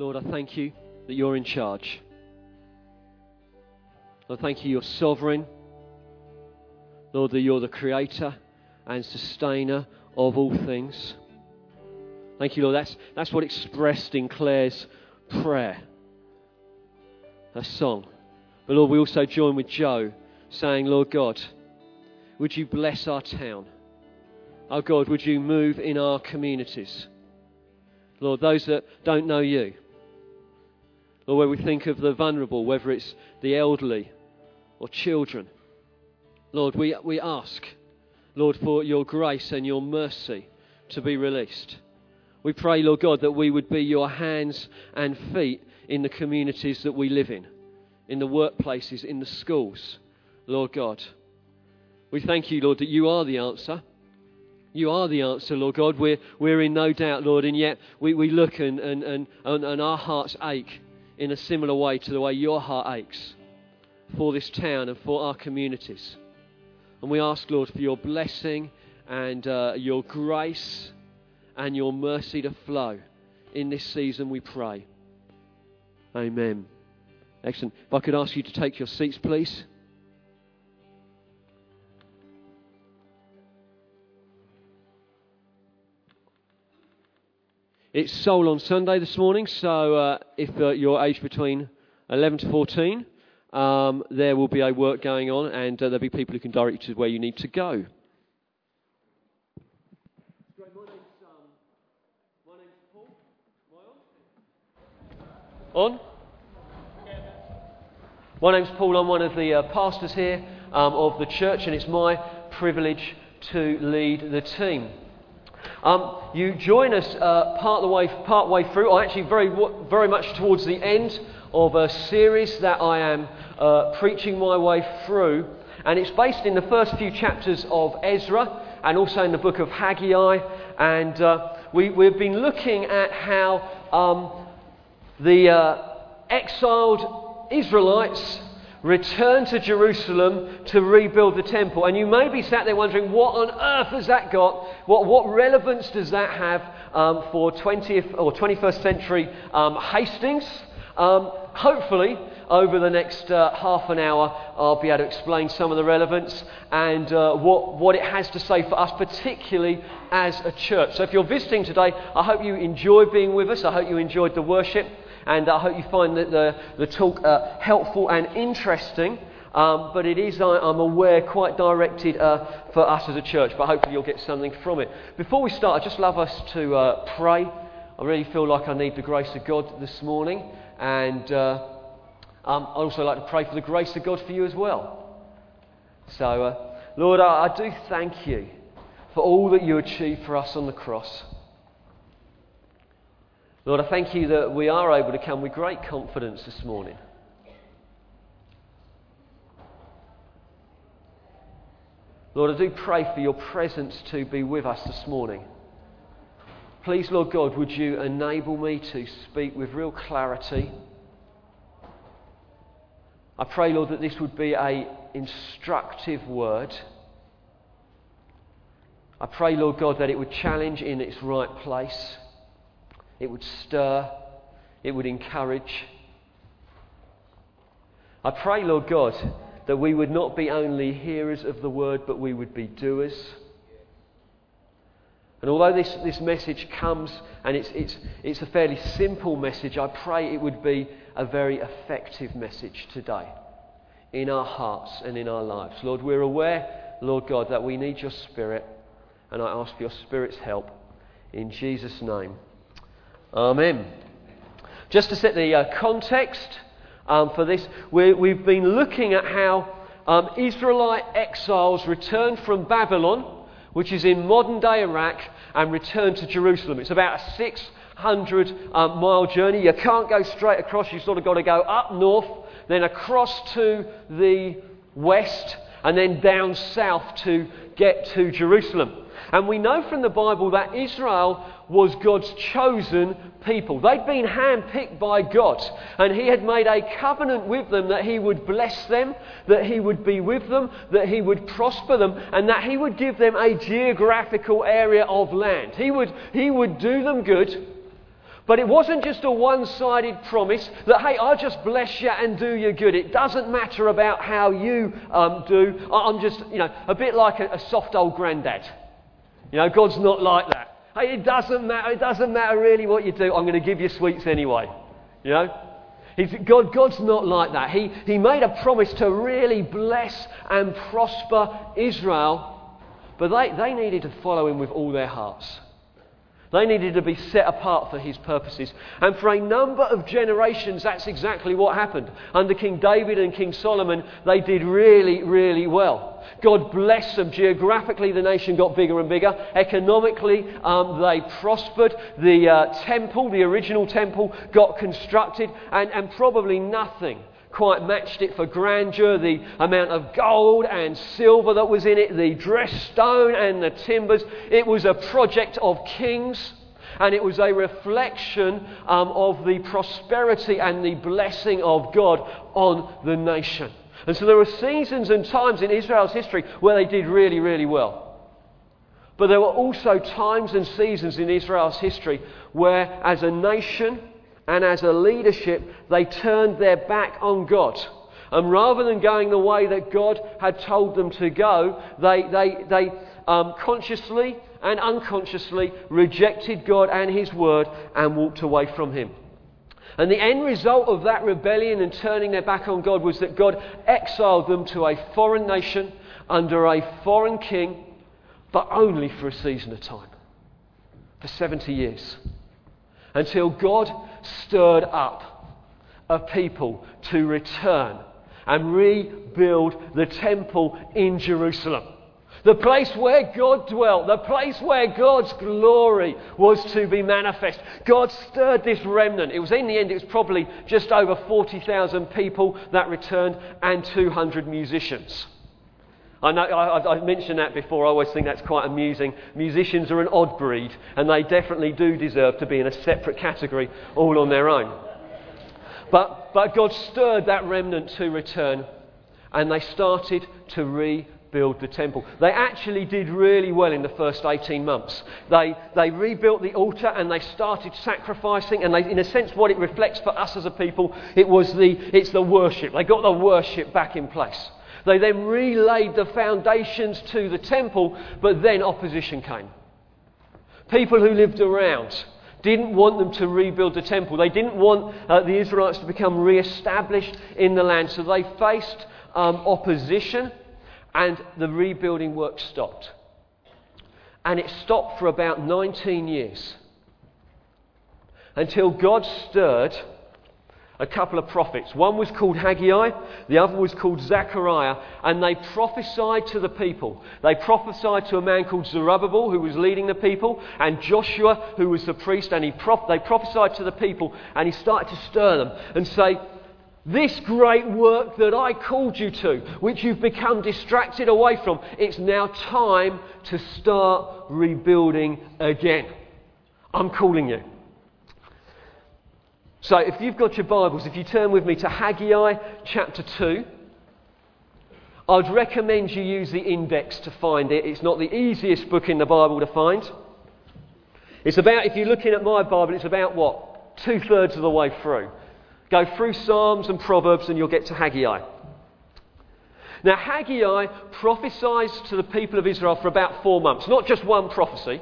Lord, I thank you that you're in charge. Lord, thank you you're sovereign. Lord, that you're the creator and sustainer of all things. Thank you, Lord. That's what expressed in Claire's prayer, her song. But Lord, we also join with Joe saying, Lord God, would you bless our town? Oh God, would you move in our communities? Lord, those that don't know you. Lord, where we think of the vulnerable, whether it's the elderly or children. Lord, we ask, Lord, for your grace and your mercy to be released. We pray, Lord God, that we would be your hands and feet in the communities that we live in the workplaces, in the schools, Lord God. We thank you, Lord, that you are the answer. You are the answer, Lord God. We're in no doubt, Lord, and yet we look and our hearts ache in a similar way to the way your heart aches for this town and for our communities. And we ask, Lord, for your blessing and your grace and your mercy to flow in this season, we pray. Amen. Excellent. If I could ask you to take your seats, please. It's Soul on Sunday this morning, so if you're aged between 11 to 14, there will be a work going on, and there'll be people who can direct you to where you need to go. My name's Paul. I'm one of the pastors here of the church, and it's my privilege to lead the team. You join us part way through, or actually very, very much towards the end of a series that I am preaching my way through, and it's based in the first few chapters of Ezra and also in the book of Haggai, and we've been looking at how the exiled Israelites return to Jerusalem to rebuild the temple. And you may be sat there wondering, what on earth has that got? What relevance does that have for 20th or 21st century Hastings? Hopefully, over the next half an hour, I'll be able to explain some of the relevance and what it has to say for us, particularly as a church. So if you're visiting today, I hope you enjoy being with us. I hope you enjoyed the worship. And I hope you find the talk helpful and interesting. But it is, I'm aware, quite directed for us as a church. But hopefully you'll get something from it. Before we start, I'd just love us to pray. I really feel like I need the grace of God this morning. And I'd also like to pray for the grace of God for you as well. So, Lord, I do thank you for all that you achieved for us on the cross. Lord, I thank you that we are able to come with great confidence this morning. Lord, I do pray for your presence to be with us this morning. Please, Lord God, would you enable me to speak with real clarity? I pray, Lord, that this would be an instructive word. I pray, Lord God, that it would challenge in its right place. It would stir, it would encourage. I pray, Lord God, that we would not be only hearers of the word, but we would be doers. And although this message comes, and it's a fairly simple message, I pray it would be a very effective message today in our hearts and in our lives. Lord, we're aware, Lord God, that we need your Spirit, and I ask for your Spirit's help in Jesus' name. Amen. Just to set the context for this, we've been looking at how Israelite exiles returned from Babylon, which is in modern-day Iraq, and returned to Jerusalem. It's about a 600-mile journey. You can't go straight across. You've sort of got to go up north, then across to the west, and then down south to get to Jerusalem. And we know from the Bible that Israel was God's chosen people. They'd been handpicked by God, and he had made a covenant with them that he would bless them, that he would be with them, that he would prosper them, and that he would give them a geographical area of land. He would do them good, But it wasn't just a one-sided promise that, hey, I'll just bless you and do you good. It doesn't matter about how you do. I'm just, a bit like a soft old granddad. God's not like that. Hey, it doesn't matter. It doesn't matter really what you do. I'm going to give you sweets anyway. God's not like that. He made a promise to really bless and prosper Israel, but they needed to follow him with all their hearts. They needed to be set apart for his purposes. And for a number of generations, that's exactly what happened. Under King David and King Solomon, they did really, really well. God blessed them. Geographically, the nation got bigger and bigger. Economically, they prospered. The temple, the original temple, got constructed. And probably nothing quite matched it for grandeur, the amount of gold and silver that was in it, the dressed stone and the timbers. It was a project of kings, and it was a reflection of the prosperity and the blessing of God on the nation. And so there were seasons and times in Israel's history where they did really, really well. But there were also times and seasons in Israel's history where, as a nation, and as a leadership, they turned their back on God. And rather than going the way that God had told them to go, they consciously and unconsciously rejected God and his word and walked away from him. And the end result of that rebellion and turning their back on God was that God exiled them to a foreign nation under a foreign king, but only for a season of time, for 70 years. Until God stirred up a people to return and rebuild the temple in Jerusalem. The place where God dwelt, the place where God's glory was to be manifest. God stirred this remnant. In the end, it was probably just over 40,000 people that returned and 200 musicians. I know I've mentioned that before. I always think that's quite amusing. Musicians are an odd breed, and they definitely do deserve to be in a separate category all on their own. But God stirred that remnant to return, and they started to rebuild the temple. They actually did really well in the first 18 months. They rebuilt the altar, and they started sacrificing, and in a sense what it reflects for us as a people, it's the worship. They got the worship back in place. They then relaid the foundations to the temple, but then opposition came. People who lived around didn't want them to rebuild the temple. They didn't want the Israelites to become re-established in the land. So they faced opposition, and the rebuilding work stopped. And it stopped for about 19 years, until God stirred a couple of prophets. One was called Haggai, the other was called Zechariah, and they prophesied to the people. They prophesied to a man called Zerubbabel, who was leading the people, and Joshua, who was the priest, and they prophesied to the people, and he started to stir them and say, "This great work that I called you to, which you've become distracted away from, it's now time to start rebuilding again. I'm calling you." So if you've got your Bibles, if you turn with me to Haggai chapter 2, I'd recommend you use the index to find it. It's not the easiest book in the Bible to find. It's about, if you're looking at my Bible, it's about what? 2/3 of the way through. Go through Psalms and Proverbs and you'll get to Haggai. Now Haggai prophesies to the people of Israel for about 4 months. Not just one prophecy.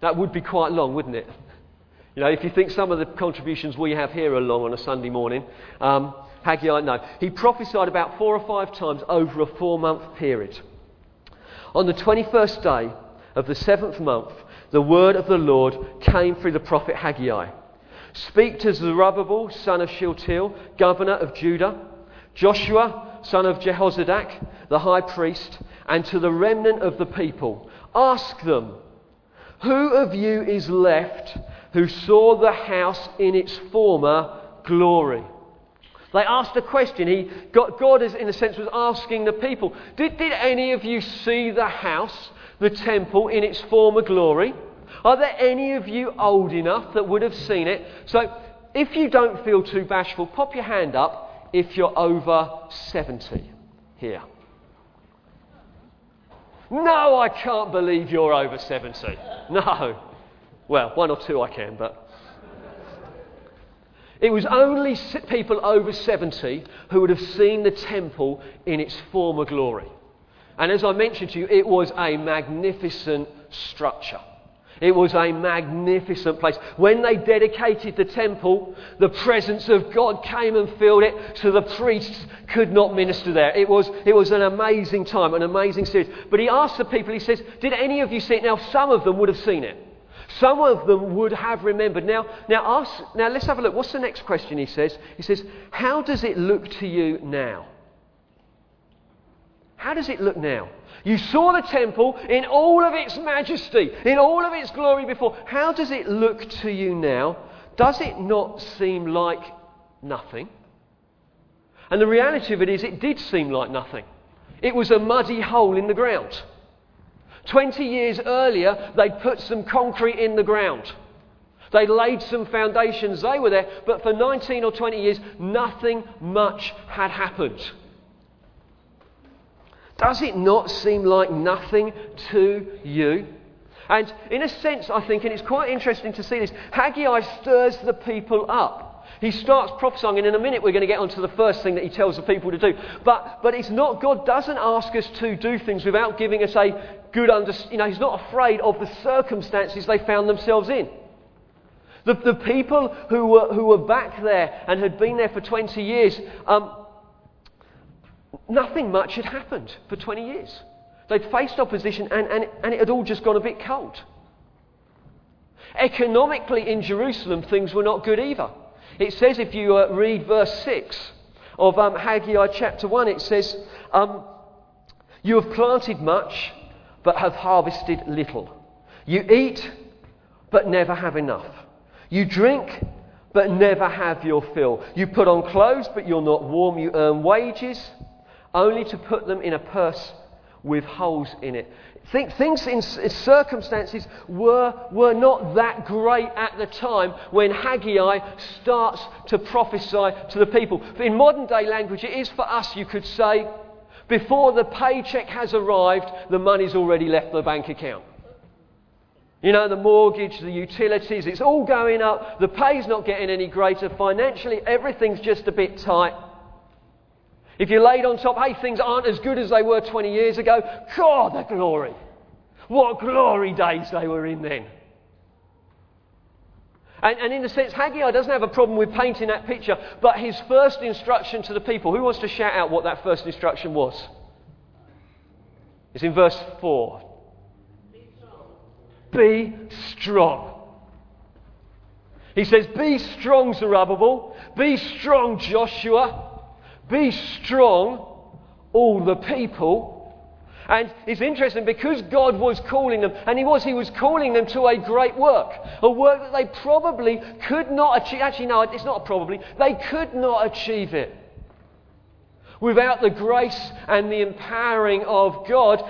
That would be quite long, wouldn't it? If you think some of the contributions we have here are long on a Sunday morning, Haggai, no. He prophesied about 4 or 5 times over a 4-month period. On the 21st day of the 7th month, the word of the Lord came through the prophet Haggai. "Speak to Zerubbabel, son of Shealtiel, governor of Judah, Joshua, son of Jehozadak, the high priest, and to the remnant of the people. Ask them, who of you is left who saw the house in its former glory?" They asked a question. God, in a sense, was asking the people, did any of you see the house, the temple, in its former glory? Are there any of you old enough that would have seen it? So if you don't feel too bashful, pop your hand up if you're over 70 here. No, I can't believe you're over 70. No. Well, 1 or 2 I can, but It was only people over 70 who would have seen the temple in its former glory. And as I mentioned to you, it was a magnificent structure. It was a magnificent place. When they dedicated the temple, the presence of God came and filled it, so the priests could not minister there. It was an amazing time, an amazing series. But he asked the people, he says, did any of you see it? Now, some of them would have seen it. Some of them would have remembered. Now, let's have a look. What's the next question, he says? He says, how does it look to you now? How does it look now? You saw the temple in all of its majesty, in all of its glory before. How does it look to you now? Does it not seem like nothing? And the reality of it is, it did seem like nothing. It was a muddy hole in the ground. 20 years earlier, they'd put some concrete in the ground. They laid some foundations, they were there, but for 19 or 20 years, nothing much had happened. Does it not seem like nothing to you? And in a sense, I think, and it's quite interesting to see this, Haggai stirs the people up. He starts prophesying, and in a minute we're going to get onto the first thing that he tells the people to do. But it's not, God doesn't ask us to do things without giving us a good understanding. You know, he's not afraid of the circumstances they found themselves in. The people who were back there and had been there for 20 years... Nothing much had happened for 20 years. They'd faced opposition and it had all just gone a bit cold. Economically in Jerusalem, things were not good either. It says, if you read verse 6 of Haggai chapter 1, it says, you have planted much, but have harvested little. You eat, but never have enough. You drink, but never have your fill. You put on clothes, but you're not warm. You earn wages, only to put them in a purse with holes in it. Things in circumstances were not that great at the time when Haggai starts to prophesy to the people. In modern day language, it is for us, you could say, before the paycheck has arrived, the money's already left the bank account. You know, the mortgage, the utilities, it's all going up. The pay's not getting any greater. Financially, everything's just a bit tight. If you're laid on top, hey, things aren't as good as they were 20 years ago. God, the glory. What glory days they were in then. And in a sense, Haggai doesn't have a problem with painting that picture, but his first instruction to the people, who wants to shout out what that first instruction was? It's in verse 4. Be strong. He says, be strong, Zerubbabel. Be strong, Joshua. Be strong, all the people. And it's interesting because God was calling them, and he was calling them to a great work, a work that they probably could not achieve. Actually, no, it's not probably. They could not achieve it without the grace and the empowering of God.